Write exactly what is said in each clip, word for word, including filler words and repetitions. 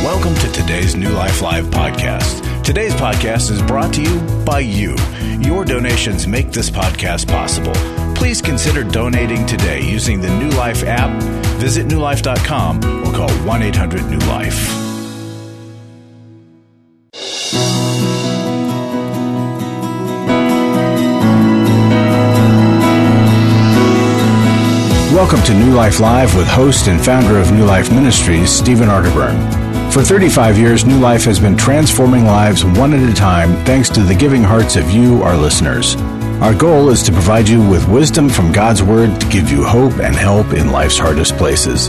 Welcome to today's New Life Live podcast. Today's podcast is brought to you by you. Your donations make this podcast possible. Please consider donating today using the New Life app, visit new life dot com, or call one eight hundred new life. Welcome to New Life Live with host and founder of New Life Ministries, Stephen Arterburn. For thirty-five years, New Life has been transforming lives one at a time thanks to the giving hearts of you, our listeners. Our goal is to provide you with wisdom from God's Word to give you hope and help in life's hardest places.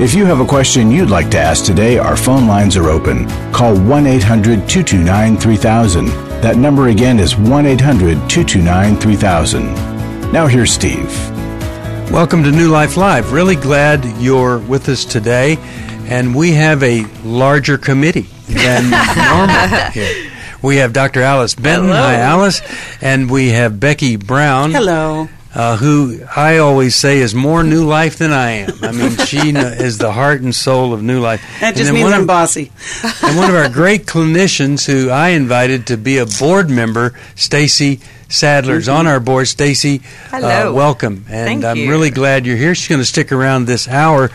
If you have a question you'd like to ask today, our phone lines are open. Call one eight hundred two two nine three thousand. That number again is one eight hundred two two nine three thousand. Now here's Steve. Welcome to New Life Live. Really glad you're with us today, and we have a larger committee than normal here. We have Doctor Alice Benton. Hello. Hi, Alice. And we have Becky Brown. Hello. Uh, who I always say is more New Life than I am. I mean, she is the heart and soul of New Life. That just means I'm bossy. And one of our great clinicians who I invited to be a board member, Stacy Sadler's mm-hmm. on our board. Stacy, uh, welcome. And Thank I'm you. really glad you're here. She's going to stick around this hour.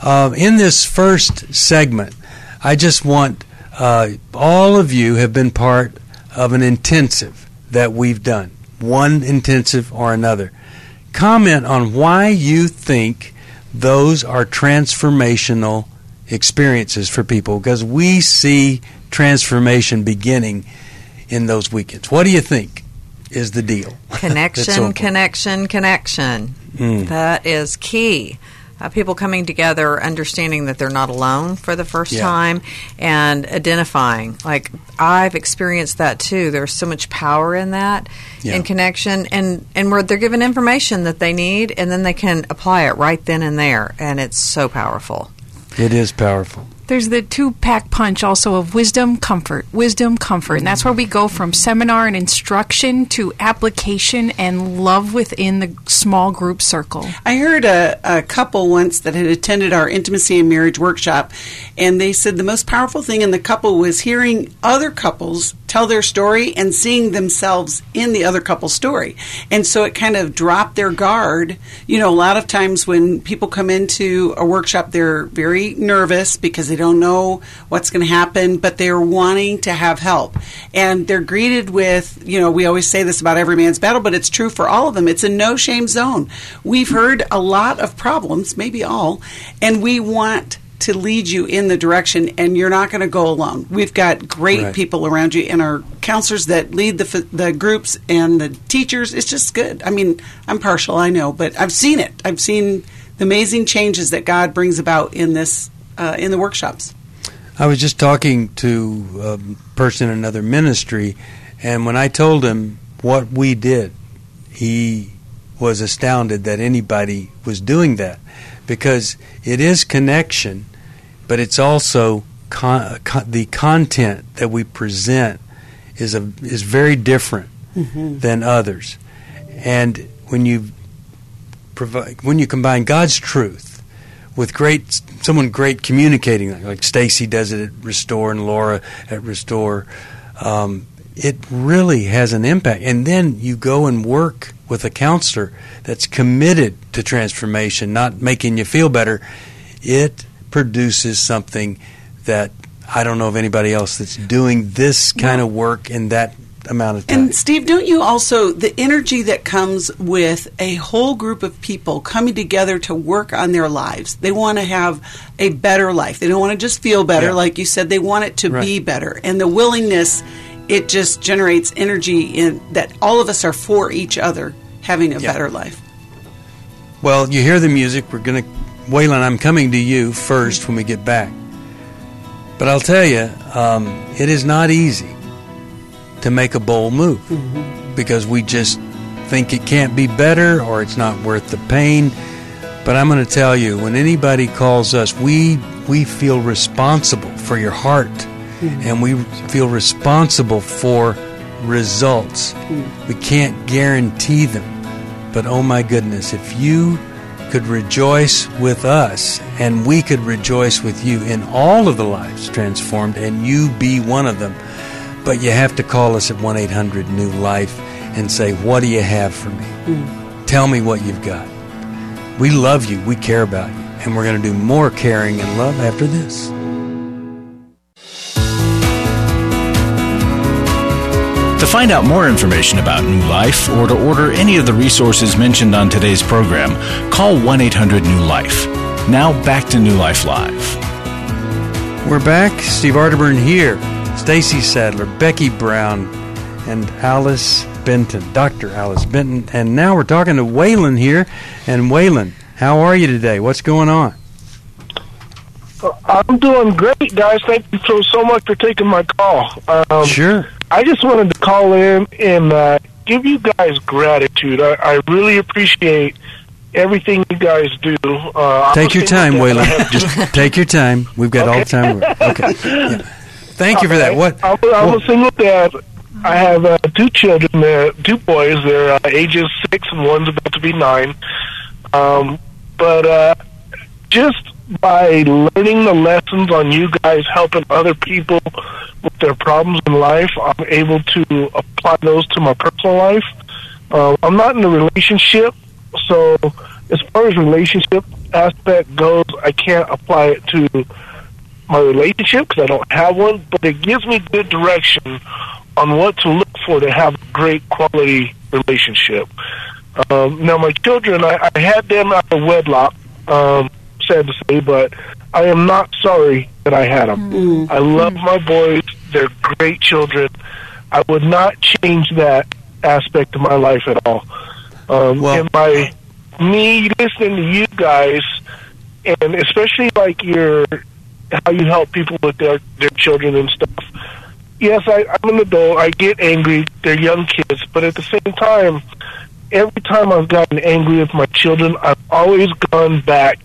Uh, in this first segment, I just want uh, all of you have been part of an intensive that we've done, one intensive or another. Comment on why you think those are transformational experiences for people, because we see transformation beginning in those weekends. What do you think is the deal? Connection, connection, connection. Mm. That is key. Uh, people coming together, understanding that they're not alone for the first yeah. time, and identifying. Like, I've experienced that too. There's so much power in that, yeah. in connection, and, and where they're given information that they need, and then they can apply it right then and there, and it's so powerful. It is powerful. There's the two-pack punch also of wisdom, comfort, wisdom, comfort. And that's where we go from seminar and instruction to application and love within the small group circle. I heard a, a couple once that had attended our intimacy and marriage workshop, and they said the most powerful thing in the couple was hearing other couples tell their story and seeing themselves in the other couple's story. And so it kind of dropped their guard. You know, a lot of times when people come into a workshop, they're very nervous because they They don't know what's going to happen, but they're wanting to have help. And they're greeted with, you know, we always say this about Every Man's Battle, but it's true for all of them. It's a no-shame zone. We've heard a lot of problems, maybe all, and we want to lead you in the direction, and you're not going to go alone. We've got great right. people around you, and our counselors that lead the the groups and the teachers. It's just good. I mean, I'm partial, I know, but I've seen it. I've seen the amazing changes that God brings about in this Uh, in the workshops. I was just talking to a person in another ministry, and when I told him what we did, he was astounded that anybody was doing that, because it is connection, but it's also con- con- the content that we present is a is very different mm-hmm. than others. And when you provide when you combine God's truth with great someone great communicating, like, like Stacy does it at Restore and Laura at Restore, um, it really has an impact. And then you go and work with a counselor that's committed to transformation, not making you feel better. It produces something that I don't know of anybody else that's doing this kind no. of work in that amount of time. And Steve, don't you also, the energy that comes with a whole group of people coming together to work on their lives, they want to have a better life. They don't want to just feel better, yeah. like you said, they want it to right. be better. And the willingness, it just generates energy in that all of us are for each other having a yeah. better life. Well, you hear the music. We're going to, Waylon, I'm coming to you first when we get back. But I'll tell you, um, it is not easy to make a bold move, mm-hmm. because we just think it can't be better or it's not worth the pain. But I'm going to tell you, when anybody calls us, we we feel responsible for your heart, mm-hmm. and we feel responsible for results. Mm-hmm. We can't guarantee them, but oh my goodness, if you could rejoice with us and we could rejoice with you in all of the lives transformed, and you be one of them. But you have to call us at one eight hundred new life and say, what do you have for me? Mm. Tell me what you've got. We love you. We care about you. And we're going to do more caring and love after this. To find out more information about New Life or to order any of the resources mentioned on today's program, call one eight hundred new life. Now back to New Life Live. We're back. Steve Arterburn here. Stacy Sadler, Becky Brown, and Alice Benton, Doctor Alice Benton. And now we're talking to Waylon here. And Waylon, how are you today? What's going on? I'm doing great, guys. Thank you so, so much for taking my call. Um, sure. I just wanted to call in and uh, give you guys gratitude. I, I really appreciate everything you guys do. Uh, take your time, Waylon. Just take your time. We've got okay. all the time. Okay. Yeah. Thank you for that. What? I'm, I'm well, a single dad. I have uh, two children, uh, two boys. They're uh, ages six, and one's about to be nine. Um, but uh, just by learning the lessons on you guys helping other people with their problems in life, I'm able to apply those to my personal life. Uh, I'm not in a relationship, so as far as relationship aspect goes, I can't apply it to my relationship because I don't have one, but it gives me good direction on what to look for to have a great quality relationship. Um, now, my children, I, I had them out of wedlock, um, sad to say, but I am not sorry that I had them. Mm-hmm. I love my boys. They're great children. I would not change that aspect of my life at all. Um, well, and by me listening to you guys, and especially like your... how you help people with their, their children and stuff. Yes, I, I'm an adult. I get angry. They're young kids. But at the same time, every time I've gotten angry with my children, I've always gone back.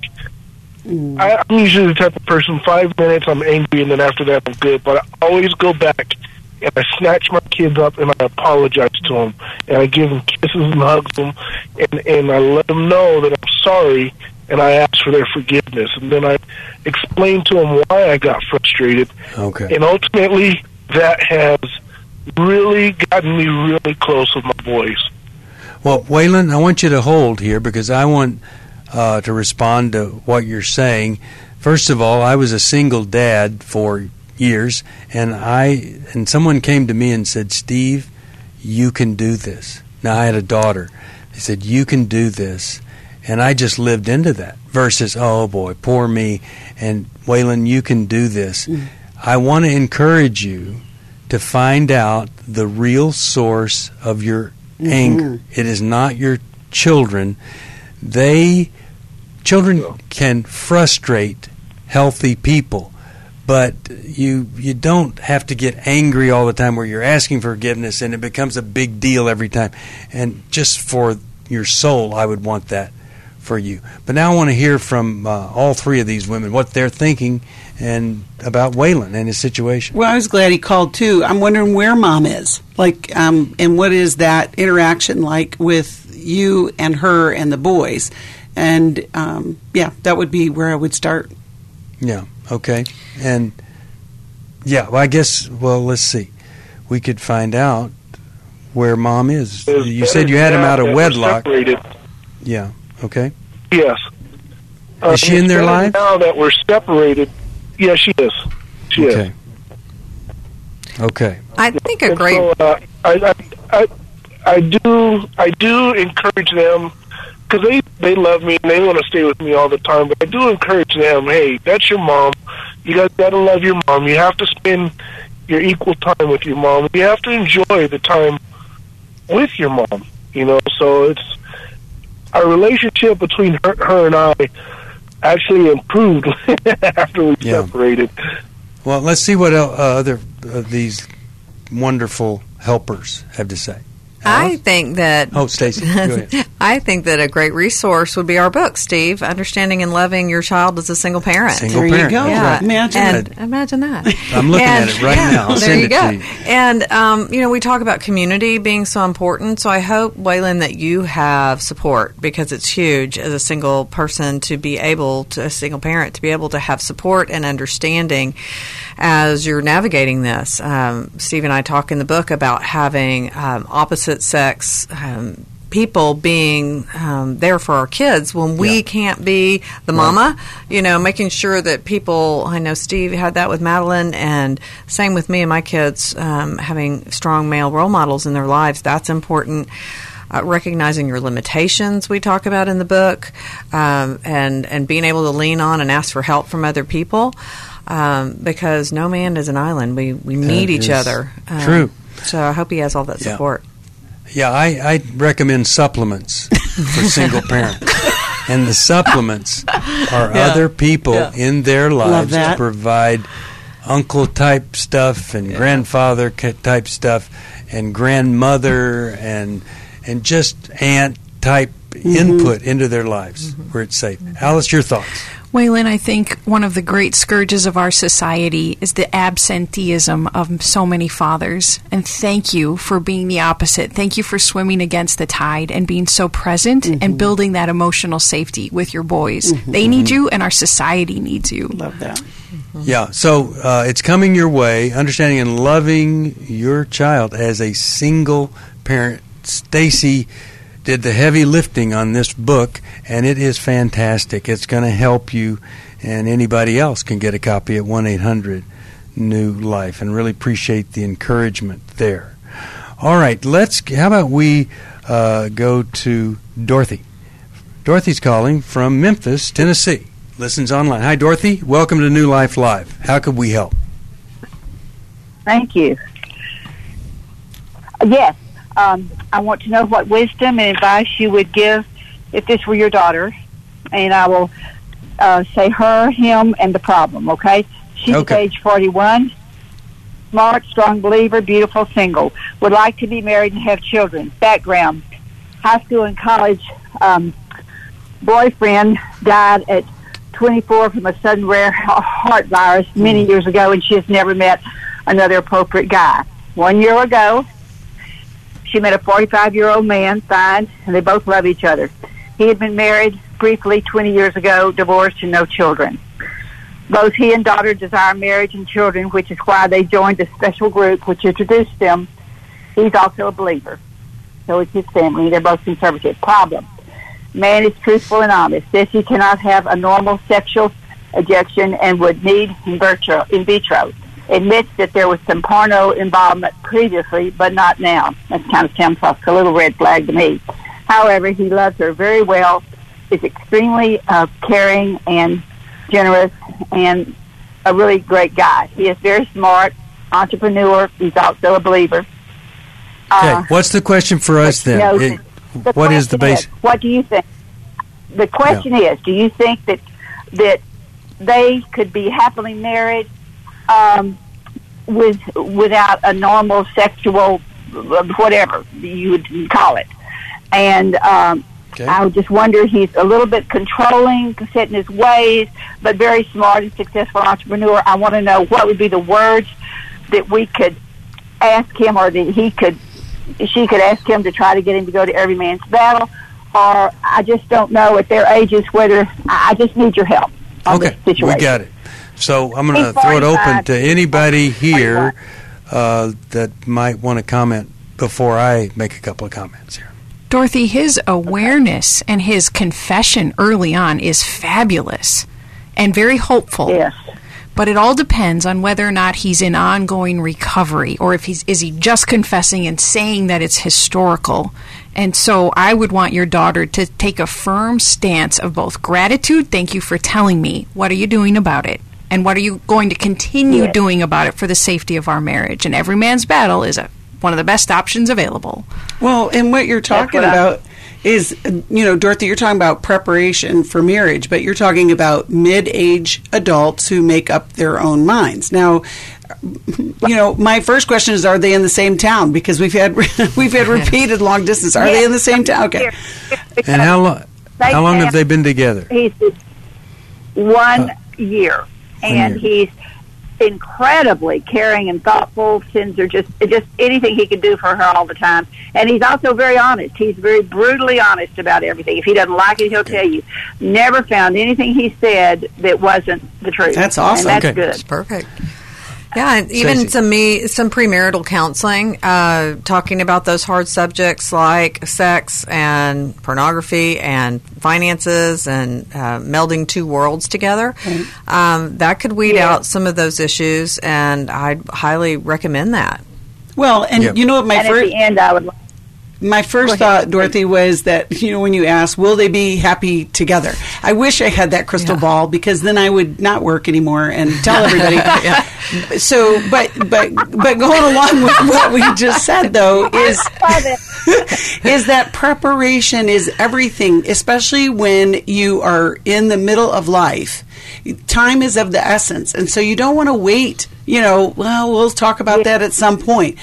Mm. I, I'm usually the type of person, five minutes, I'm angry, and then after that, I'm good. But I always go back, and I snatch my kids up, and I apologize to them. And I give them kisses and hugs them, and, and I let them know that I'm sorry, and I asked for their forgiveness. And then I explained to them why I got frustrated. Okay. And ultimately, that has really gotten me really close with my boys. Well, Waylon, I want you to hold here because I want uh, to respond to what you're saying. First of all, I was a single dad for years, and I and someone came to me and said, Steve, you can do this. Now, I had a daughter. They said, you can do this. And I just lived into that versus, oh, boy, poor me. And, Waylon, you can do this. Mm. I want to encourage you to find out the real source of your mm-hmm. anger. It is not your children. They children can frustrate healthy people, but you you don't have to get angry all the time where you're asking for forgiveness and it becomes a big deal every time. And just for your soul, I would want that for you. But now I want to hear from uh, all three of these women, what they're thinking and about Waylon and his situation. Well, I was glad he called, too. I'm wondering where Mom is, like, um, and what is that interaction like with you and her and the boys? And, um, yeah, that would be where I would start. Yeah, okay. And, yeah, well, I guess, well, let's see. We could find out where Mom is. You said you had him out of wedlock. Yeah, okay. Yes. Uh, is she in their life? Now that we're separated, yeah, she is. She okay. is. Okay. I think a great... So, uh, I, I, I, I, do, I do encourage them, because they, they love me and they want to stay with me all the time, but I do encourage them, hey, that's your mom. You guys got to love your mom. You have to spend your equal time with your mom. You have to enjoy the time with your mom, you know, so it's... Our relationship between her, her and I actually improved after we yeah. separated. Well, let's see what el- uh, other uh, these wonderful helpers have to say. Alice? I think that... Oh, Stacy, go ahead. I think that a great resource would be our book, Steve, Understanding and Loving Your Child as a Single Parent. Single there parent. You go. Yeah. Imagine and that. Imagine that. I'm looking and, at it right yeah, now. I'll there send you it go. To you. And, um, you know, we talk about community being so important. So I hope, Waylon, that you have support, because it's huge as a single person to be able to, a single parent, to be able to have support and understanding as you're navigating this. Um, Steve and I talk in the book about having um, opposite sex um people being um, there for our kids when we yeah. can't be the mama, right. you know, making sure that people, I know Steve had that with Madeline, and same with me and my kids, um, having strong male role models in their lives. That's important. Uh, recognizing your limitations, we talk about in the book, um, and, and being able to lean on and ask for help from other people, um, because no man is an island. We, we need each other. Um, true. So I hope he has all that yeah. support. Yeah, I, I recommend supplements for single parents. And the supplements are yeah. other people yeah. in their lives to provide uncle-type stuff and yeah. grandfather-type stuff and grandmother and and just aunt-type mm-hmm. input into their lives mm-hmm. where it's safe. Mm-hmm. Alice, your thoughts? Waylon, I think one of the great scourges of our society is the absenteeism of so many fathers. And thank you for being the opposite. Thank you for swimming against the tide and being so present mm-hmm. and building that emotional safety with your boys. Mm-hmm. They need you, and our society needs you. Love that. Mm-hmm. Yeah, so uh, it's coming your way, understanding and loving your child as a single parent. Stacy did the heavy lifting on this book, and it is fantastic. It's going to help you, and anybody else can get a copy at one eight hundred new life, and really appreciate the encouragement there. All right, let's. How about we uh, go to Dorothy? Dorothy's calling from Memphis, Tennessee. Listens online. Hi, Dorothy. Welcome to New Life Live. How could we help? Thank you. Yes. Um, I want to know what wisdom and advice you would give if this were your daughter. And I will uh, say her, him, and the problem, okay? She's okay. Age forty-one, smart, strong believer, beautiful, single. Would like to be married and have children. Background, high school and college um, boyfriend died at twenty-four from a sudden rare heart virus many years ago, and she has never met another appropriate guy. One year ago, she met a forty-five-year-old man, fine, and they both love each other. He had been married briefly twenty years ago, divorced, and no children. Both he and daughter desire marriage and children, which is why they joined a special group which introduced them. He's also a believer, so is his family. They're both conservative. Problem. Man is truthful and honest. Says he cannot have a normal sexual ejection and would need in vitro. In vitro. Admits that there was some porno involvement previously, but not now. That kind of sounds like a little red flag to me. However, he loves her very well, is extremely uh, caring and generous, and a really great guy. He is very smart, entrepreneur. He's also a believer. Uh, okay, what's the question for us then? No, it, the what is the base? Is, what do you think? The question yeah. is, do you think that that they could be happily married Um, with without a normal sexual whatever you would call it? And um, okay. I just wonder, he's a little bit controlling, set in his ways, but very smart and successful entrepreneur. I want to know what would be the words that we could ask him, or that he could, she could ask him to try to get him to go to Every Man's Battle. Or I just don't know at their ages whether I just need your help on okay. this situation. We got it. So I'm going to throw it open to anybody here uh, that might want to comment before I make a couple of comments here. Dorothy, his awareness okay. and his confession early on is fabulous and very hopeful. Yes. But it all depends on whether or not he's in ongoing recovery, or if he's is he just confessing and saying that it's historical. And so I would want your daughter to take a firm stance of both gratitude, thank you for telling me, what are you doing about it? And what are you going to continue yes. doing about it for the safety of our marriage? And Every Man's Battle is a, one of the best options available. Well, and what you're talking what about is, you know, Dorothy, you're talking about preparation for marriage, but you're talking about mid-age adults who make up their own minds. Now, you know, my first question is, are they in the same town? Because we've had we've had repeated long distance. Are yes. they in the same town? Okay. And how long, how long have they been together? He's one uh, year, and one year. He's incredibly caring and thoughtful. Sends her just just anything he can do for her all the time, and he's also very honest. He's very brutally honest about everything. If he doesn't like it, he'll okay. tell you. Never found anything he said that wasn't the truth. That's awesome. And that's okay. good. That's perfect. Yeah, and even Stacey. some me some premarital counseling, uh, talking about those hard subjects like sex and pornography and finances and uh, melding two worlds together. Mm-hmm. Um, that could weed yeah. out some of those issues, and I highly recommend that. Well, and yep. you know what, my first at the end, I would. Like- My first thought, Dorothy, was that, you know, when you asked, will they be happy together? I wish I had that crystal yeah. ball, because then I would not work anymore and tell everybody. yeah. So, but but but going along with what we just said, though, is, is that preparation is everything, especially when you are in the middle of life. Time is of the essence, and so you don't want to wait, you know, well, we'll talk about yeah. that at some point.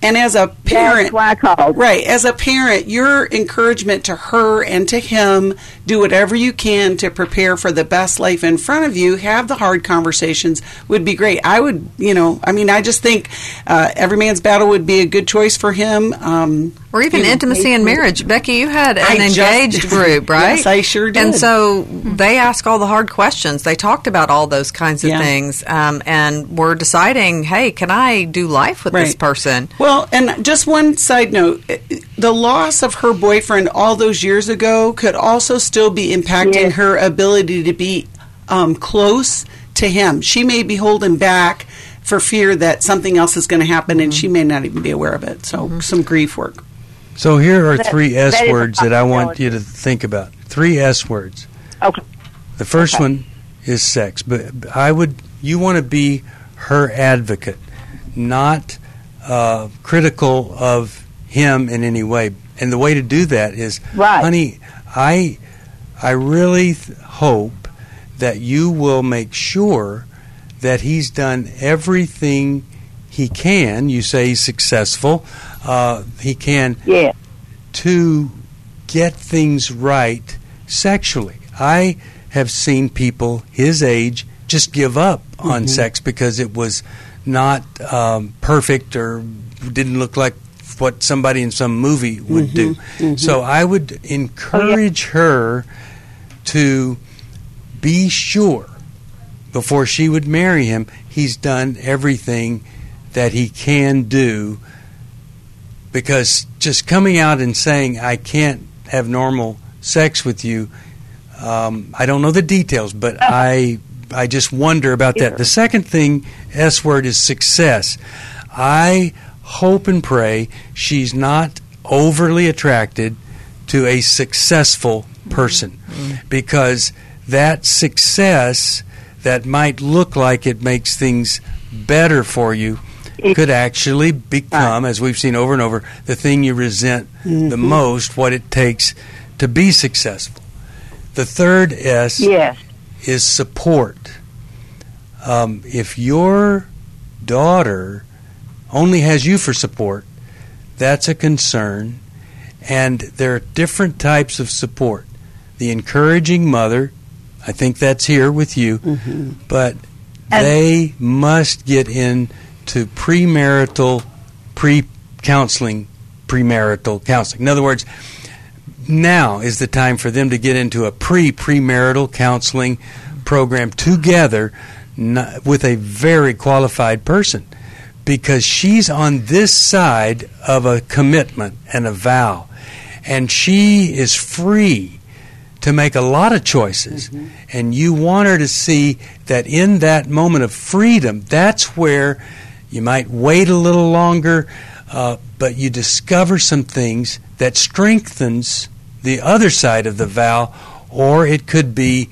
And as a parent, right, as a parent, your encouragement to her and to him, do whatever you can to prepare for the best life in front of you, have the hard conversations, would be great. I would, you know, I mean, I just think uh, Every Man's Battle would be a good choice for him. Um, or even you know, Intimacy in Marriage. Becky, you had an I engaged just, group, right? Yes, I sure did. And so they ask all the hard questions. They talked about all those kinds of yeah. things um, and were deciding, hey, can I do life with right. this person? Well, Well, and just one side note, the loss of her boyfriend all those years ago could also still be impacting yeah. her ability to be um, close to him. She may be holding back for fear that something else is going to happen, mm-hmm. and she may not even be aware of it. So mm-hmm. some grief work. So here are three S that words that I want you to think about. Three S words. Okay. The first okay. one is sex. But I would, you want to be her advocate, not... Uh, critical of him in any way, and the way to do that is, right. honey, I, I really th- hope that you will make sure that he's done everything he can. You say he's successful, uh, he can, yeah. to get things right sexually. I have seen people his age just give up mm-hmm. on sex because it was. Not um, perfect or didn't look like what somebody in some movie would mm-hmm, do. Mm-hmm. So I would encourage oh, yeah. her to be sure before she would marry him he's done everything that he can do, because just coming out and saying, I can't have normal sex with you, um, I don't know the details, but oh. I... I just wonder about that. The second thing, S word, is success. I hope and pray she's not overly attracted to a successful person, mm-hmm. because that success that might look like it makes things better for you could actually become, as we've seen over and over, the thing you resent mm-hmm. the most, what it takes to be successful. The third S... Yes. is support. Um, if your daughter only has you for support, that's a concern, and there are different types of support. The encouraging mother, I think that's here with you, mm-hmm. but and they must get into premarital, pre-counseling, premarital counseling. In other words, now is the time for them to get into a pre-premarital counseling program together with a very qualified person, because she's on this side of a commitment and a vow, and she is free to make a lot of choices, mm-hmm. and you want her to see that in that moment of freedom, that's where you might wait a little longer, uh, but you discover some things that strengthens the other side of the vow, or it could be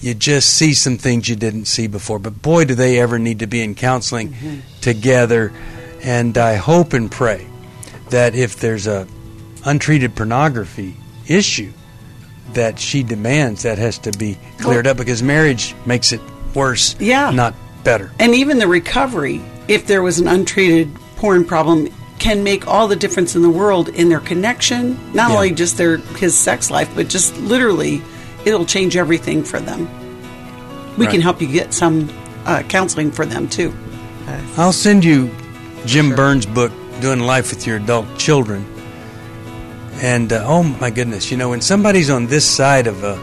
you just see some things you didn't see before. But boy, do they ever need to be in counseling mm-hmm. together. And I hope and pray that if there's a untreated pornography issue that she demands that has to be cleared up, because marriage makes it worse, yeah. not better. And even the recovery, if there was an untreated porn problem, can make all the difference in the world in their connection, not yeah. only just their his sex life, but just literally it'll change everything for them. We right. can help you get some uh, counseling for them too. I'll send you Jim sure. Burns' book, Doing Life with Your Adult Children. And uh, oh my goodness, you know, when somebody's on this side of a,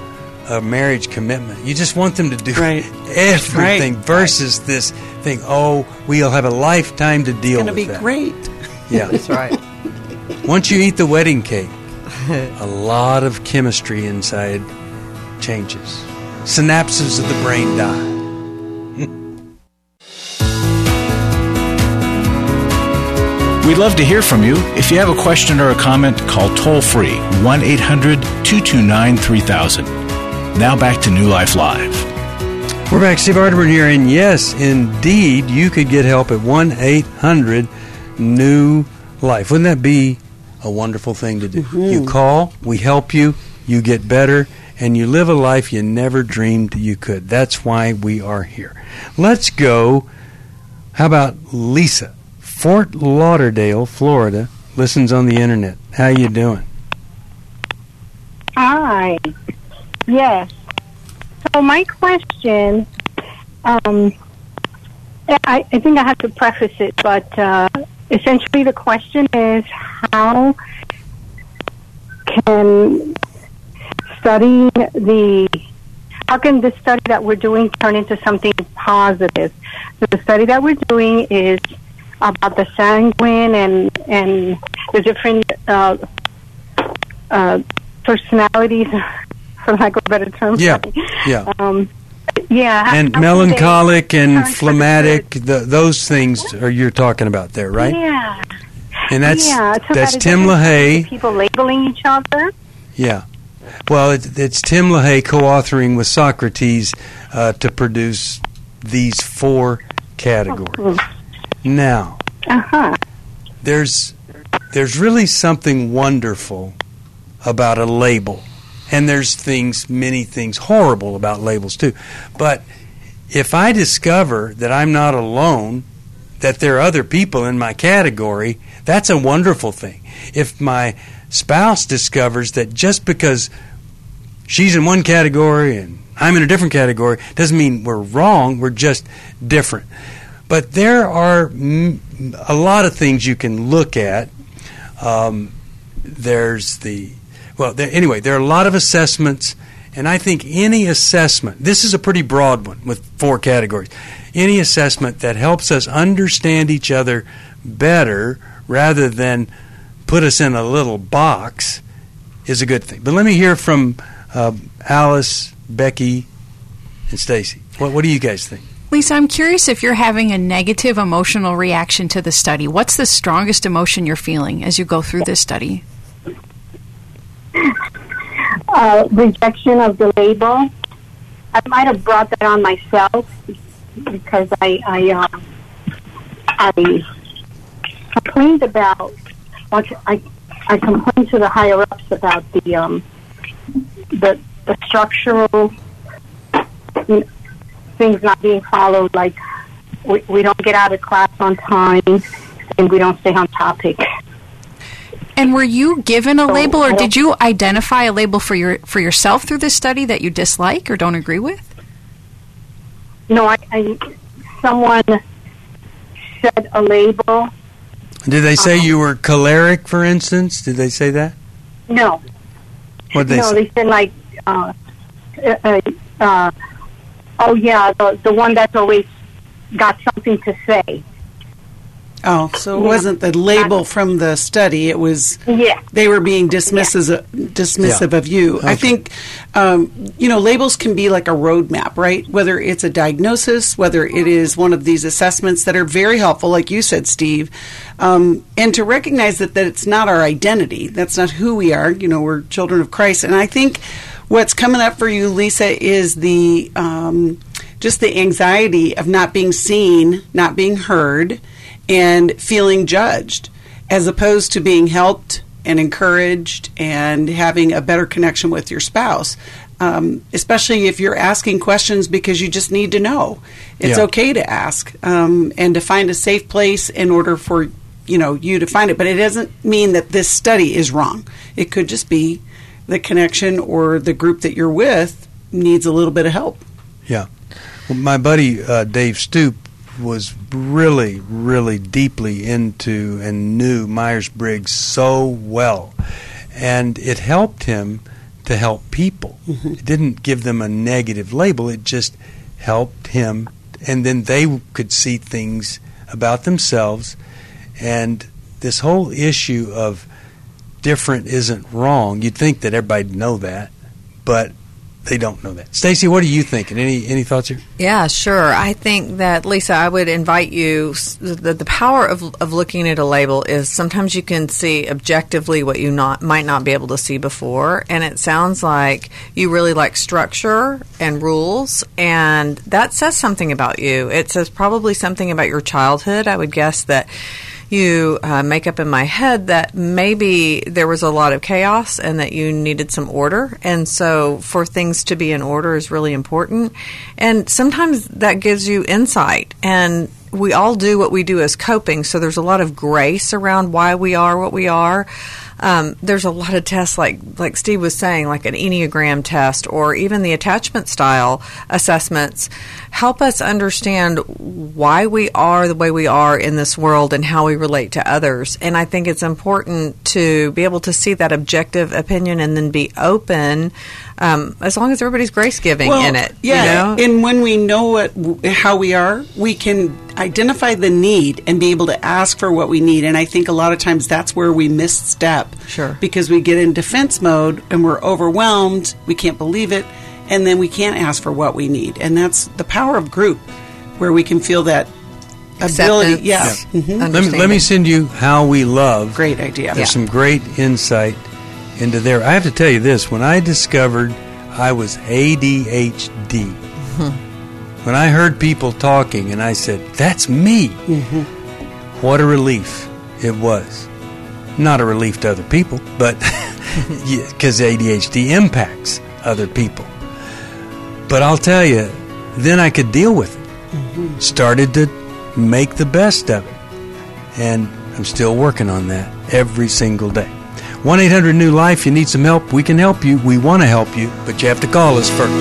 a marriage commitment, you just want them to do right. everything right. versus right. this thing, oh, we'll have a lifetime to deal with that. It's going to be great. Yeah, that's right. Once you eat the wedding cake, a lot of chemistry inside changes. Synapses of the brain die. We'd love to hear from you. If you have a question or a comment, call toll-free one eight hundred two two nine three thousand. Now back to New Life Live. We're back. Steve Arterburn here. And yes, indeed, you could get help at one eight hundred new life. Wouldn't that be a wonderful thing to do? Mm-hmm. You call, we help you, you get better, and you live a life you never dreamed you could. That's why we are here. Let's go. How about Lisa? Fort Lauderdale, Florida, listens on the internet. How you doing? Hi. Yes. So my question, um, I, I think I have to preface it, but uh, essentially the question is, how can studying the, how can the study that we're doing turn into something positive? So the study that we're doing is about the sanguine and and the different uh, uh, personalities, for lack of a better term. Yeah, yeah. Um, yeah. How, and how melancholic and phlegmatic, the, those things are you're talking about there, right? Yeah. And that's yeah, so that's that Tim LaHaye. People labeling each other. Yeah. Well, it, it's Tim LaHaye co-authoring with Socrates uh, to produce these four categories. Oh. Now, uh-huh. there's there's really something wonderful about a label, and there's things, many things horrible about labels too. But if I discover that I'm not alone, that there are other people in my category, that's a wonderful thing. If my spouse discovers that just because she's in one category and I'm in a different category, doesn't mean we're wrong, we're just different. But there are a lot of things you can look at. Um, there's the, well, there, anyway, there are a lot of assessments, and I think any assessment, this is a pretty broad one with four categories, any assessment that helps us understand each other better rather than put us in a little box is a good thing. But let me hear from uh, Alice, Becky, and Stacy. What, what do you guys think? Lisa, I'm curious if you're having a negative emotional reaction to the study. What's the strongest emotion you're feeling as you go through this study? Uh, rejection of the label. I might have brought that on myself because I I, uh, I complained about. I I complained to the higher ups about the um the the structural. You know, things not being followed, like we, we don't get out of class on time and we don't stay on topic. And were you given a so label, or did you identify a label for your for yourself through this study that you dislike or don't agree with? No, I, I someone said a label. Did they say um, you were choleric, for instance? Did they say that? No. What did they no, say? They said like uh, uh, uh oh, yeah, the, the one that's always got something to say. Oh, so it yeah. wasn't the label from the study. It was yeah. they were being dismissive, yeah. dismissive yeah. of you. Okay. I think, um, you know, labels can be like a roadmap, right? Whether it's a diagnosis, whether it is one of these assessments that are very helpful, like you said, Steve, um, and to recognize that, that it's not our identity. That's not who we are. You know, we're children of Christ. And I think what's coming up for you, Lisa, is the um, just the anxiety of not being seen, not being heard, and feeling judged, as opposed to being helped, and encouraged and having a better connection with your spouse, um, especially if you're asking questions because you just need to know. It's yeah. okay to ask um, and to find a safe place in order for, you know, you to find it. But it doesn't mean that this study is wrong. It could just be the connection or the group that you're with needs a little bit of help. Yeah. Well, my buddy uh, Dave Stoop was really, really deeply into and knew Myers-Briggs so well. And it helped him to help people. Mm-hmm. It didn't give them a negative label. It just helped him. And then they could see things about themselves. And this whole issue of different isn't wrong, you'd think that everybody'd know that, but they don't know that. Stacy, what are you thinking? Any any thoughts here? Yeah, sure. I think that, Lisa, I would invite you, the, the power of, of looking at a label is sometimes you can see objectively what you not might not be able to see before, and it sounds like you really like structure and rules, and that says something about you. It says probably something about your childhood. I would guess that you uh, make up in my head that maybe there was a lot of chaos and that you needed some order. And so for things to be in order is really important. And sometimes that gives you insight. And we all do what we do as coping. So there's a lot of grace around why we are what we are. Um, there's a lot of tests, like like Steve was saying, like an Enneagram test or even the attachment style assessments, help us understand why we are the way we are in this world and how we relate to others. And I think it's important to be able to see that objective opinion and then be open, um, as long as everybody's grace-giving well, in it. Yeah, you know? And when we know what how we are, we can identify the need and be able to ask for what we need. And I think a lot of times that's where we misstep. Sure. Because we get in defense mode and we're overwhelmed, we can't believe it, and then we can't ask for what we need. And that's the power of group, where we can feel that ability. Yeah. Yeah. Mm-hmm. Let me, let me send you How We Love. Great idea. There's yeah. some great insight into there. I have to tell you this, when I discovered I was A D H D, mm-hmm. when I heard people talking and I said, that's me, mm-hmm. what a relief it was. Not a relief to other people, but because A D H D impacts other people. But I'll tell you, then I could deal with it. Mm-hmm. Started to make the best of it. And I'm still working on that every single day. one eight hundred new life, you need some help, we can help you. We want to help you, but you have to call us first.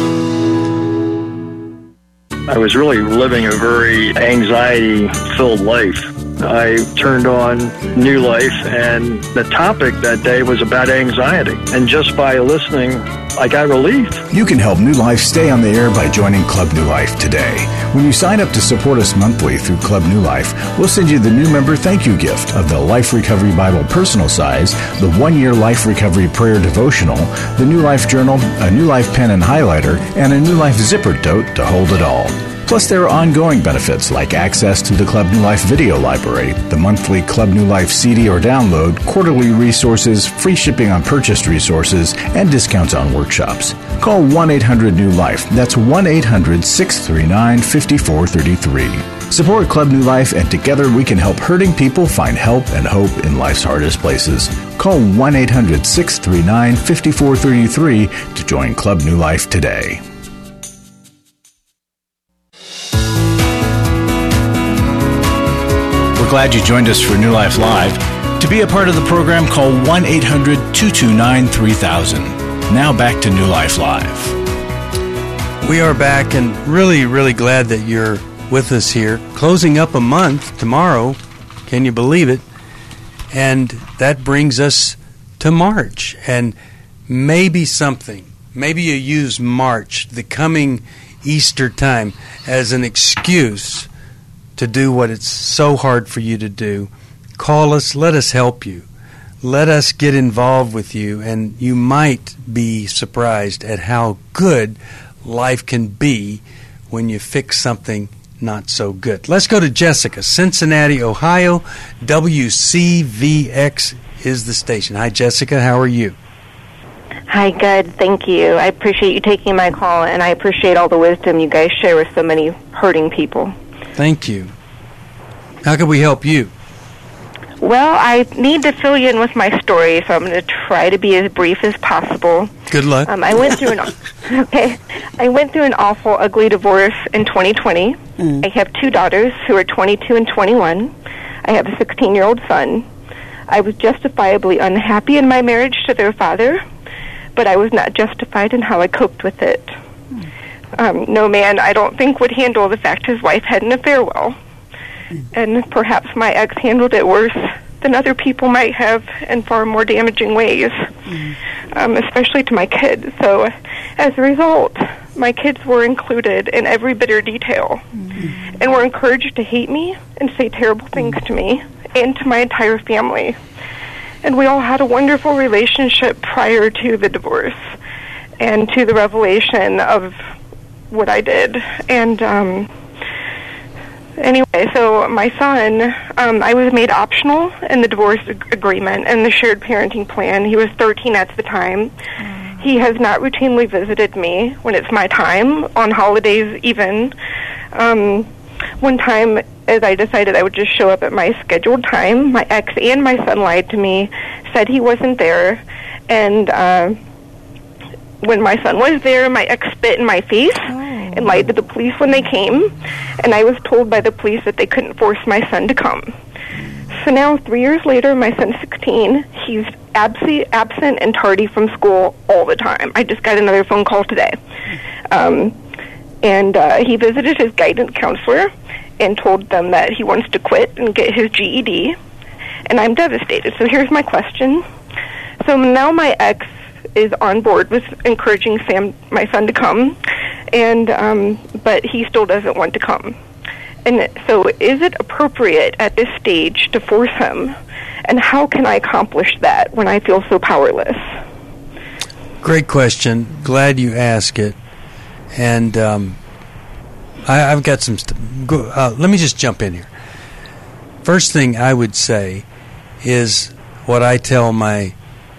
I was really living a very anxiety-filled life. I turned on New Life, and the topic that day was about anxiety. And just by listening, I got relief. You can help New Life stay on the air by joining Club New Life today. When you sign up to support us monthly through Club New Life, we'll send you the new member thank you gift of the Life Recovery Bible personal size, the one-year Life Recovery Prayer Devotional, the New Life Journal, a New Life pen and highlighter, and a New Life zipper tote to hold it all. Plus, there are ongoing benefits like access to the Club New Life video library, the monthly Club New Life C D or download, quarterly resources, free shipping on purchased resources, and discounts on workshops. Call one eight hundred new life. That's one eight hundred six three nine five four three three. Support Club New Life, and together we can help hurting people find help and hope in life's hardest places. Call one eight hundred six three nine five four three three to join Club New Life today. Glad you joined us for New Life Live. To be a part of the program, call one eight hundred two two nine three thousand. Now back to New Life Live. We are back and really, really glad that you're with us here. Closing up a month tomorrow, can you believe it? And that brings us to March. And maybe something, maybe you use March, the coming Easter time, as an excuse to do what it's so hard for you to do. Call us. Let us help you. Let us get involved with you, and you might be surprised at how good life can be when you fix something not so good. Let's go to Jessica, Cincinnati, Ohio. W C V X is the station. Hi, Jessica. How are you? Hi, good. Thank you. I appreciate you taking my call, and I appreciate all the wisdom you guys share with so many hurting people. Thank you. How can we help you? Well, I need to fill you in with my story, so I'm going to try to be as brief as possible. Good luck. Um, I went through an okay. I went through an awful, ugly divorce in twenty twenty. Mm. I have two daughters who are twenty-two and twenty-one. I have a sixteen-year-old son. I was justifiably unhappy in my marriage to their father, but I was not justified in how I coped with it. Mm. Um, no man, I don't think, would handle the fact his wife had an affair well. And perhaps my ex handled it worse than other people might have in far more damaging ways, mm. um, especially to my kids. So as a result, my kids were included in every bitter detail, mm. and were encouraged to hate me and say terrible things mm. to me and to my entire family. And we all had a wonderful relationship prior to the divorce and to the revelation of what I did. And um anyway, so my son, um, I was made optional in the divorce ag- agreement and the shared parenting plan. He was thirteen at the time. Mm. He has not routinely visited me when it's my time, on holidays even. Um, one time, as I decided I would just show up at my scheduled time, my ex and my son lied to me, said he wasn't there, and uh, when my son was there, my ex spit in my face. Oh. And lied to the police when they came, and I was told by the police that they couldn't force my son to come. So now, three years later, my son's sixteen. He's abs- absent and tardy from school all the time. I just got another phone call today. Um, and uh, he visited his guidance counselor and told them that he wants to quit and get his G E D, and I'm devastated. So here's my question. So now my ex is on board with encouraging Sam, my son, to come, and um, but he still doesn't want to come. And so is it appropriate at this stage to force him? And how can I accomplish that when I feel so powerless? Great question. Glad you asked it. And um, I, I've got some... St- go, uh, let me just jump in here. First thing I would say is what I tell my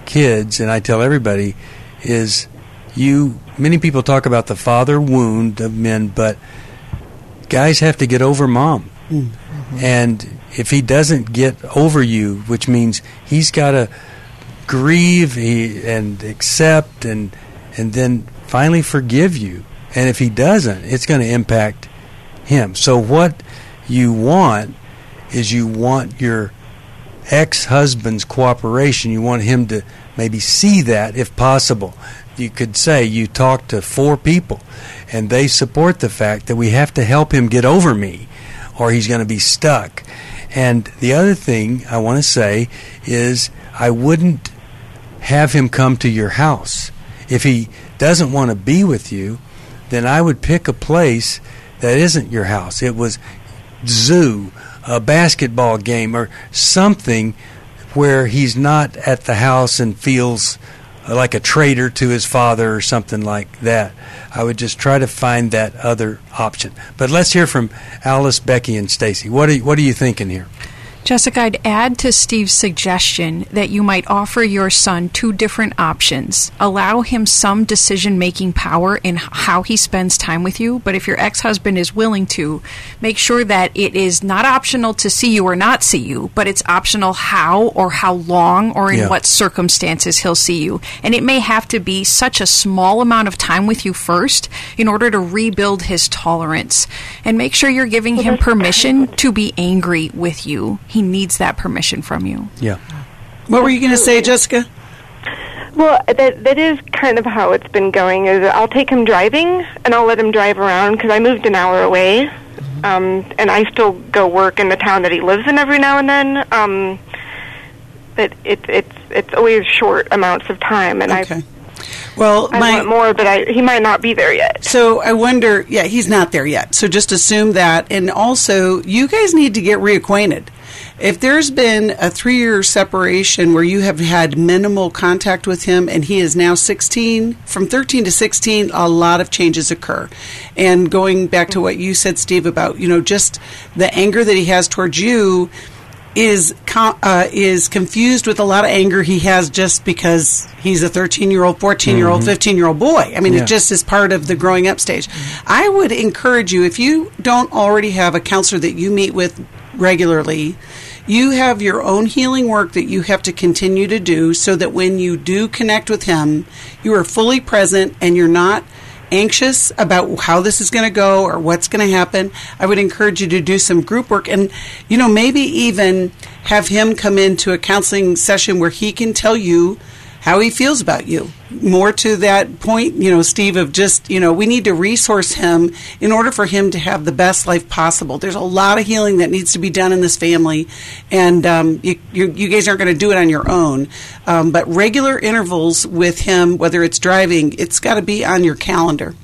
kids, and I tell everybody, is you... Many people talk about the father wound of men, but guys have to get over mom. Mm-hmm. And if he doesn't get over you, which means he's got to grieve he, and accept and and then finally forgive you. And if he doesn't, it's going to impact him. So what you want is you want your ex-husband's cooperation. You want him to maybe see that if possible. You could say you talked to four people, and they support the fact that we have to help him get over me, or he's going to be stuck. And the other thing I want to say is I wouldn't have him come to your house. If he doesn't want to be with you, then I would pick a place that isn't your house. It was zoo, a basketball game, or something where he's not at the house and feels like a traitor to his father or something like that. I would just try to find that other option. But let's hear from Alice, Becky, and Stacy. What are, what are you thinking here? Jessica, I'd add to Steve's suggestion that you might offer your son two different options. Allow him some decision-making power in how he spends time with you, but if your ex-husband is willing to, make sure that it is not optional to see you or not see you, but it's optional how or how long or in yeah. what circumstances he'll see you. And it may have to be such a small amount of time with you first in order to rebuild his tolerance. And make sure you're giving him permission to be angry with you. He needs that permission from you. Yeah. What were you going to say, Jessica? Well, that that is kind of how it's been going. Is I'll take him driving, and I'll let him drive around because I moved an hour away, mm-hmm. um, and I still go work in the town that he lives in every now and then. Um, but it, it's it's always short amounts of time, and okay. I well, I my, want more, but I, he might not be there yet. So I wonder. Yeah, he's not there yet. So just assume that, and also you guys need to get reacquainted. If there's been a three-year separation where you have had minimal contact with him and he is now sixteen, from thirteen to sixteen, a lot of changes occur. And going back to what you said, Steve, about, you know, just the anger that he has towards you is uh, is confused with a lot of anger he has just because he's a thirteen-year-old, fourteen-year-old, mm-hmm. fifteen-year-old boy. I mean, yeah. It just is part of the growing up stage. Mm-hmm. I would encourage you, if you don't already have a counselor that you meet with regularly, You have your own healing work that you have to continue to do so that when you do connect with him, you are fully present and you're not anxious about how this is going to go or what's going to happen. I would encourage you to do some group work and, you know, maybe even have him come into a counseling session where he can tell you how he feels about you. More to that point, you know, Steve, of just, you know, we need to resource him in order for him to have the best life possible. There's a lot of healing that needs to be done in this family, and um, you, you, you guys aren't going to do it on your own. Um, but regular intervals with him, whether it's driving, it's got to be on your calendar.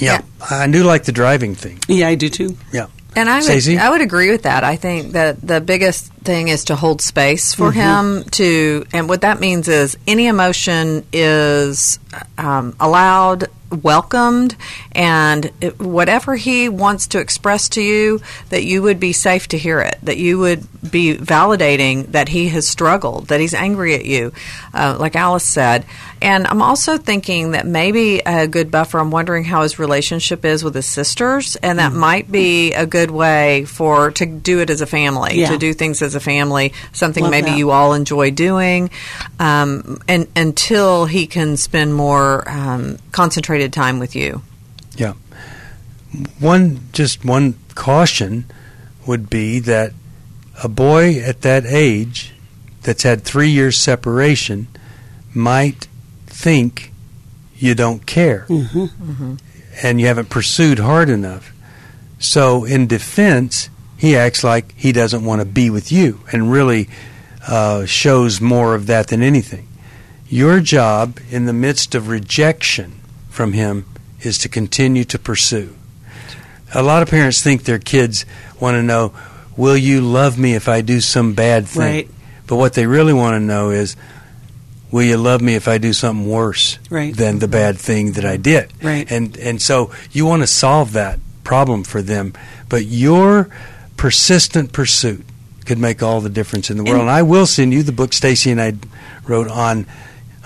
Yeah, yeah, I do like the driving thing. Yeah, I do too. Yeah. And I would, I would agree with that. I think that the biggest thing is to hold space for mm-hmm. him to, and what that means is any emotion is um, allowed, welcomed, and it, whatever he wants to express to you, that you would be safe to hear it, that you would be validating that he has struggled, that he's angry at you, uh, like Alice said. And I'm also thinking that maybe a good buffer, I'm wondering how his relationship is with his sisters, and that mm-hmm. might be a good way for to do it as a family, yeah. to do things as a family, something Love maybe that. You all enjoy doing, um, and until he can spend more um, concentrated time with you. Yeah. One, just one caution would be that a boy at that age that's had three years separation might think you don't care mm-hmm. Mm-hmm. and you haven't pursued hard enough. So in defense, he acts like he doesn't want to be with you and really uh, shows more of that than anything. Your job in the midst of rejection from him is to continue to pursue. A lot of parents think their kids want to know, will you love me if I do some bad thing? Right. But what they really want to know is, will you love me if I do something worse right. than the bad thing that I did? Right. And and so you want to solve that problem for them. But your persistent pursuit could make all the difference in the world. And, and I will send you the book Stacy and I wrote on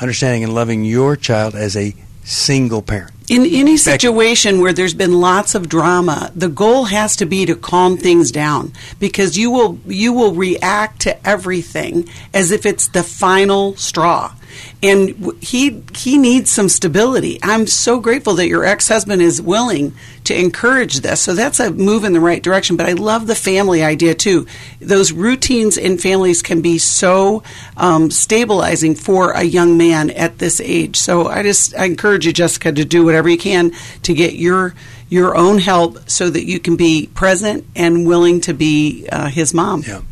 understanding and loving your child as a single parent. In any situation where there's been lots of drama, the goal has to be to calm things down, because you will you will react to everything as if it's the final straw. And he he needs some stability. I'm so grateful that your ex-husband is willing to encourage this. So that's a move in the right direction. But I love the family idea, too. Those routines in families can be so um, stabilizing for a young man at this age. So I just I encourage you, Jessica, to do whatever you can to get your your own help so that you can be present and willing to be uh, his mom. Yeah.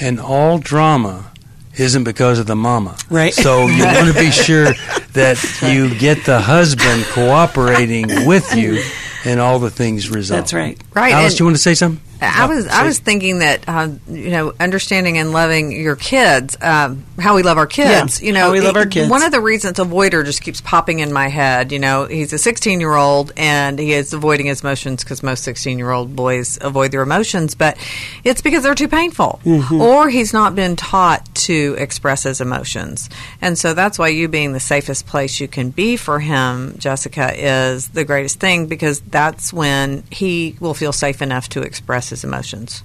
And all drama isn't because of the mama. Right. So you want to be sure that you get the husband cooperating with you and all the things resolved. That's right. Right. Alice, and do you want to say something? I no, was I was thinking that, uh, you know, understanding and loving your kids, um, how we love our kids. Yeah, you know, how we love it, our kids. One of the reasons avoider just keeps popping in my head. You know, he's a sixteen-year-old, and he is avoiding his emotions because most sixteen-year-old boys avoid their emotions. But it's because they're too painful. Mm-hmm. Or he's not been taught to express his emotions. And so that's why you being the safest place you can be for him, Jessica, is the greatest thing, because that's when he will feel safe enough to express his emotions.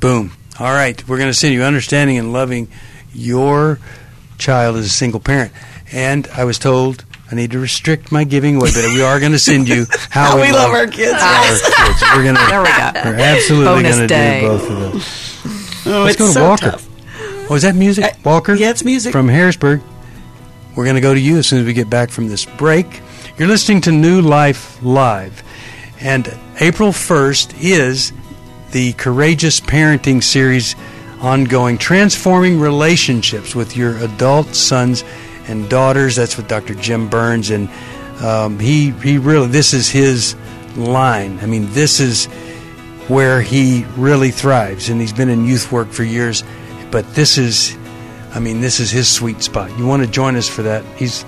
Boom. All right. We're going to send you understanding and loving your child as a single parent. And I was told I need to restrict my giving away, but we are going to send you how, how we, we love, love our kids. Love our kids. We're going to, there we go. We're absolutely Bonus going to day. do both of those. Oh, Let's go to so Walker. Tough. Oh, is that music? Uh, Walker? Yeah, it's music. From Harrisburg. We're going to go to you as soon as we get back from this break. You're listening to New Life Live. And April first is the Courageous Parenting Series ongoing, transforming relationships with your adult sons and daughters. That's with Doctor Jim Burns, and um, he he really, this is his line. I mean, this is where he really thrives, and he's been in youth work for years, but this is, I mean, this is his sweet spot. You want to join us for that. He's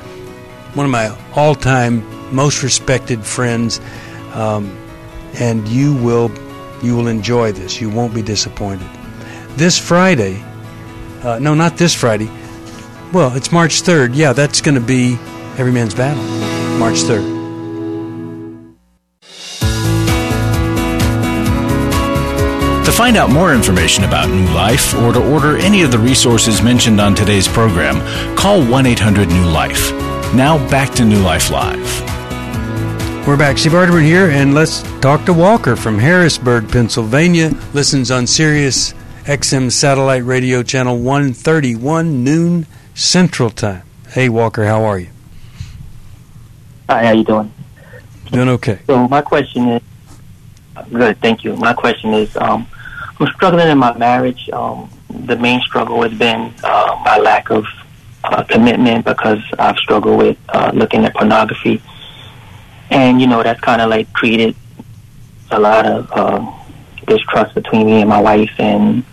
one of my all-time most respected friends, um, and you will You will enjoy this. You won't be disappointed. This Friday, uh, no, not this Friday. Well, it's March third. Yeah, that's going to be Every Man's Battle, March third. find out more information about New Life or to order any of the resources mentioned on today's program, call one eight hundred new life. Now back to New Life Live. We're back. Stephen Arterburn here, and let's talk to Walker from Harrisburg, Pennsylvania. Listens on Sirius X M Satellite Radio Channel one thirty-one, noon Central Time. Hey, Walker, how are you? Hi, how you doing? Doing okay. So my question is, good, thank you. My question is, um, I'm struggling in my marriage. Um, the main struggle has been uh, my lack of uh, commitment, because I've struggled with uh, looking at pornography. And, you know, that's kind of like created a lot of uh, distrust between me and my wife. And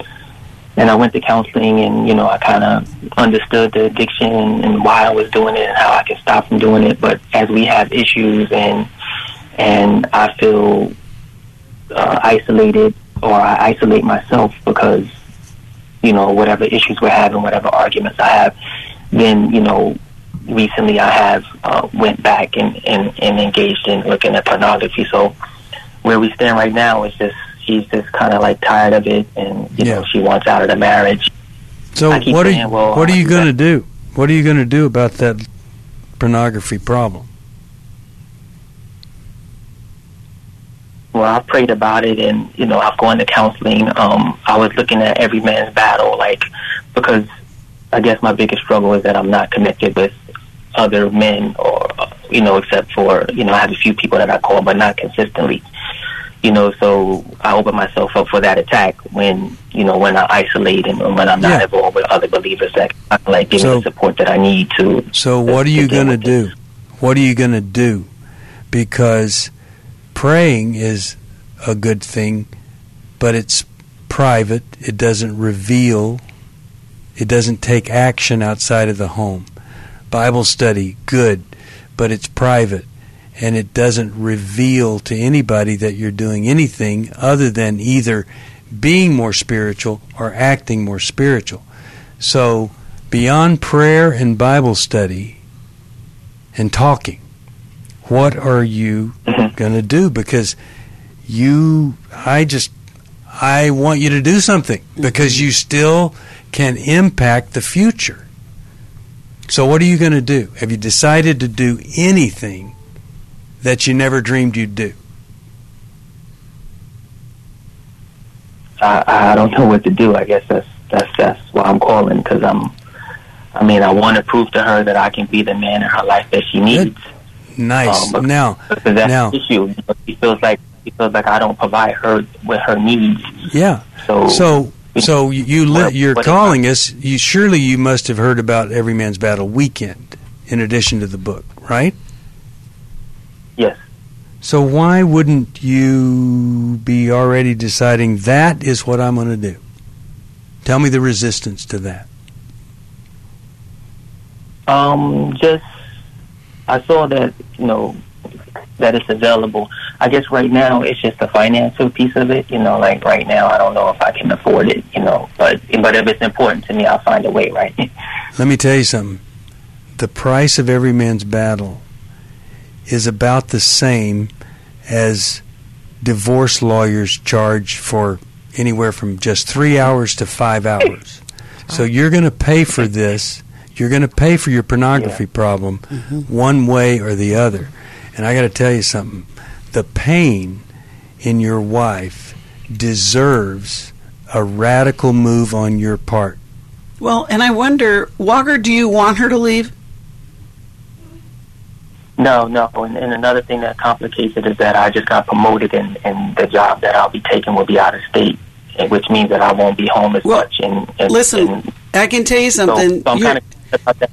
and I went to counseling, and, you know, I kind of understood the addiction and why I was doing it and how I could stop from doing it. But as we have issues and and I feel uh, isolated, or I isolate myself because, you know, whatever issues we're having, whatever arguments I have, then, you know, recently I have uh, went back and, and, and engaged in looking at pornography. So where we stand right now is just, she's just kind of like tired of it, and you yeah. know, she wants out of the marriage. So what are, saying, well, what are you going to do? What are you going to do about that pornography problem? Well, I prayed about it, and, you know, I've gone to counseling. Um, I was looking at Every Man's Battle, like, because I guess my biggest struggle is that I'm not connected with other men, or, you know, except for, you know, I have a few people that I call, but not consistently, you know, so I open myself up for that attack when, you know, when I isolate and when I'm not yeah. involved with other believers that I like give so, me the support that I need to. So what to, are you going to do? What are you going to do? Because praying is a good thing, but it's private. It doesn't reveal. It doesn't take action outside of the home. Bible study, good, but it's private, and it doesn't reveal to anybody that you're doing anything other than either being more spiritual or acting more spiritual. So beyond prayer and Bible study and talking, what are you going to do? Because you, I just, I want you to do something, because you still can impact the future. So what are you going to do? Have you decided to do anything that you never dreamed you'd do? I, I don't know what to do. I guess that's that's that's why I'm calling, because I'm. I mean, I want to prove to her that I can be the man in her life that she needs. Good. Nice. Um, now, that's now, the issue. She feels like she feels like I don't provide her with her needs. Yeah. So. so So you li- you're calling us. You surely you must have heard about Every Man's Battle Weekend, in addition to the book, right? Yes. So why wouldn't you be already deciding that is what I'm going to do? Tell me the resistance to that. Um, just I saw that, you know, that it's available. I guess right now it's just the financial piece of it, you know, like right now I don't know if I can afford it, you know, but but if it's important to me, I'll find a way, right? Let me tell you something. The price of Every Man's Battle is about the same as divorce lawyers charge for anywhere from just three hours to five hours. So you're going to pay for this. You're going to pay for your pornography yeah. problem mm-hmm. one way or the other. And I got to tell you something. The pain in your wife deserves a radical move on your part. Well, and I wonder, Walker, do you want her to leave? No, no. And, and another thing that complicates it is that I just got promoted, and, and the job that I'll be taking will be out of state, which means that I won't be home as well, much. And, and listen, and I can tell you something. So, so I'm kind of about that.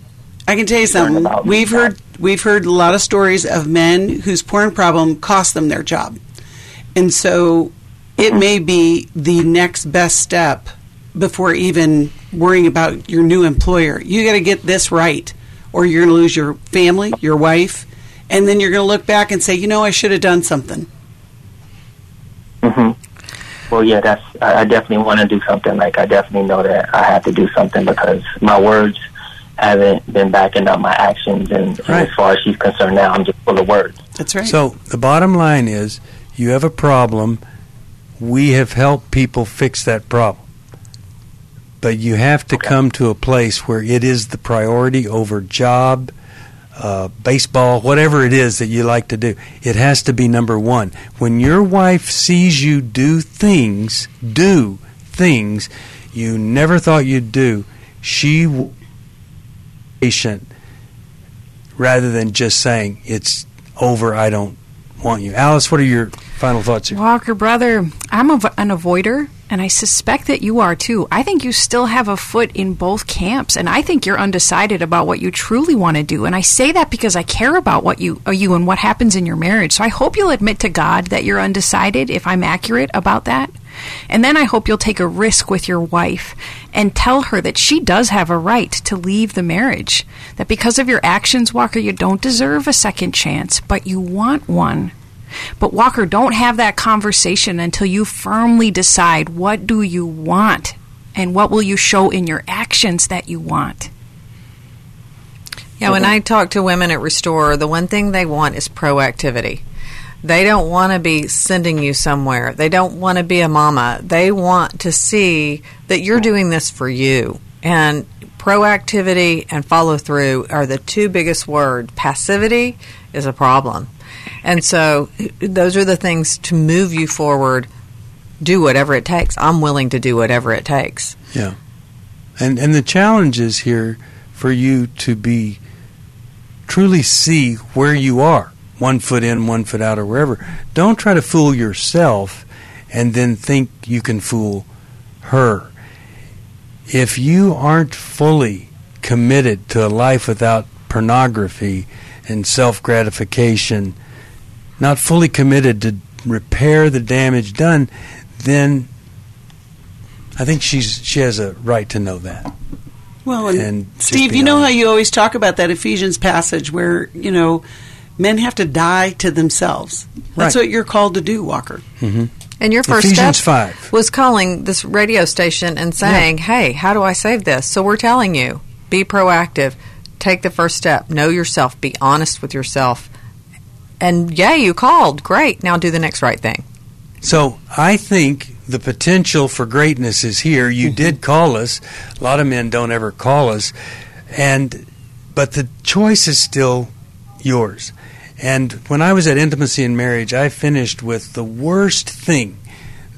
I can tell you something. We've heard we've heard a lot of stories of men whose porn problem cost them their job. And so it may be the next best step before even worrying about your new employer. You got to get this right, or you're going to lose your family, your wife, and then you're going to look back and say, you know, I should have done something. Mm-hmm. Well, yeah, that's. I definitely want to do something. Like, I definitely know that I have to do something, because my words haven't been backing up my actions, and, right. and as far as she's concerned now, I'm just full of words. That's right. So the bottom line is, you have a problem we have helped people fix that problem. But you have to okay. come to a place where it is the priority over job, uh, baseball, whatever it is that you like to do. It has to be number one. When your wife sees you do things, do things you never thought you'd do, she will be patient rather than just saying, it's over, I don't want you. Alice, what are your final thoughts here? Walker, brother, I'm a, an avoider, and I suspect that you are too. I think you still have a foot in both camps, and I think you're undecided about what you truly want to do. And I say that because I care about what you, you and what happens in your marriage. So I hope you'll admit to God that you're undecided, if I'm accurate about that. And then I hope you'll take a risk with your wife and tell her that she does have a right to leave the marriage, that because of your actions, Walker, you don't deserve a second chance, but you want one. But Walker, don't have that conversation until you firmly decide, what do you want, and what will you show in your actions that you want? Yeah, when I talk to women at Restore, the one thing they want is proactivity. They don't want to be sending you somewhere. They don't want to be a mama. They want to see that you're doing this for you. And proactivity and follow through are the two biggest words. Passivity is a problem. And so those are the things to move you forward. Do whatever it takes. I'm willing to do whatever it takes. Yeah. And and the challenge is here for you to be truly see where you are. One foot in, one foot out, or wherever. Don't try to fool yourself and then think you can fool her. If you aren't fully committed to a life without pornography and self-gratification, not fully committed to repair the damage done, then I think she's she has a right to know that. Well, and, and Steve, you know how you always talk about that Ephesians passage where, you know, men have to die to themselves. That's right. What you're called to do, Walker. Mm-hmm. And your first Ephesians step five. Was calling this radio station and saying, yeah. hey, how do I save this? So we're telling you, be proactive. Take the first step. Know yourself. Be honest with yourself. And, yeah, you called. Great. Now do the next right thing. So I think the potential for greatness is here. You mm-hmm. did call us. A lot of men don't ever call us. and But the choice is still yours. And when I was at Intimacy and Marriage, I finished with the worst thing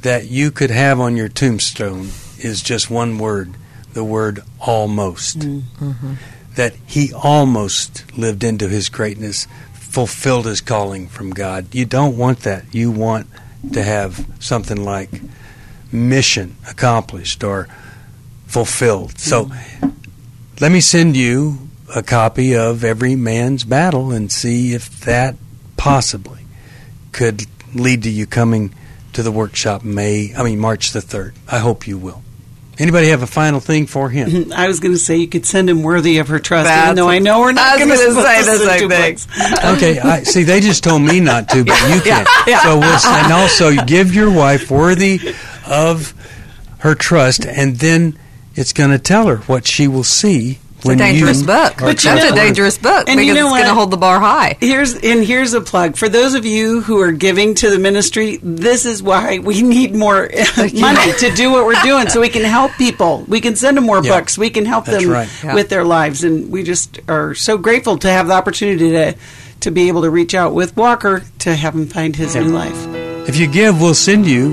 that you could have on your tombstone is just one word, the word almost. Mm-hmm. That he almost lived into his greatness, fulfilled his calling from God. You don't want that. You want to have something like mission accomplished or fulfilled. So let me send you a copy of Every Man's Battle and see if that possibly could lead to you coming to the workshop May, I mean March the third. I hope you will. Anybody have a final thing for him? I was going to say you could send him Worthy of Her Trust, That's even though I know we're not going to say the same things. Okay, I, see, they just told me not to, but you can. Yeah, yeah. So we'll, and also give your wife Worthy of Her Trust, and then it's going to tell her what she will see. It's a dangerous book. That's a dangerous book because it's going to hold the bar high. Here's and here's a plug. For those of you who are giving to the ministry, this is why we need more money to do what we're doing so we can help people. We can send them more yeah. books. We can help That's them right. yeah. with their lives. And we just are so grateful to have the opportunity to, to be able to reach out with Walker to have him find his own life. If you give, we'll send you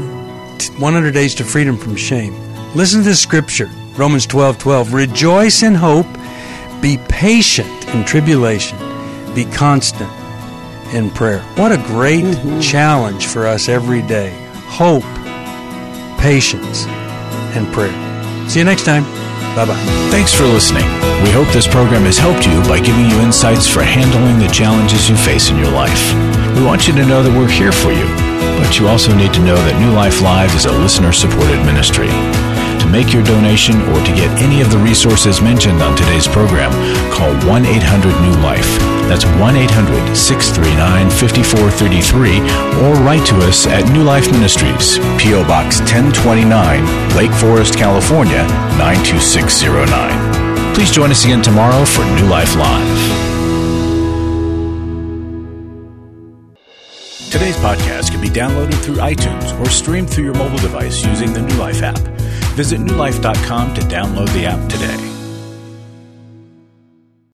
one hundred Days to Freedom from Shame. Listen to this scripture. Romans twelve twelve, rejoice in hope, be patient in tribulation, be constant in prayer. What a great mm-hmm. challenge for us every day. Hope, patience, and prayer. See you next time. Bye-bye. Thanks for listening. We hope this program has helped you by giving you insights for handling the challenges you face in your life. We want you to know that we're here for you, but you also need to know that New Life Live is a listener-supported ministry. To make your donation or to get any of the resources mentioned on today's program, call one eight hundred new life. That's one eight hundred six three nine five four three three or write to us at New Life Ministries, P O. Box ten twenty-nine, Lake Forest, California, nine two six zero nine. Please join us again tomorrow for New Life Live. Today's podcast can be downloaded through iTunes or streamed through your mobile device using the New Life app. Visit new life dot com to download the app today.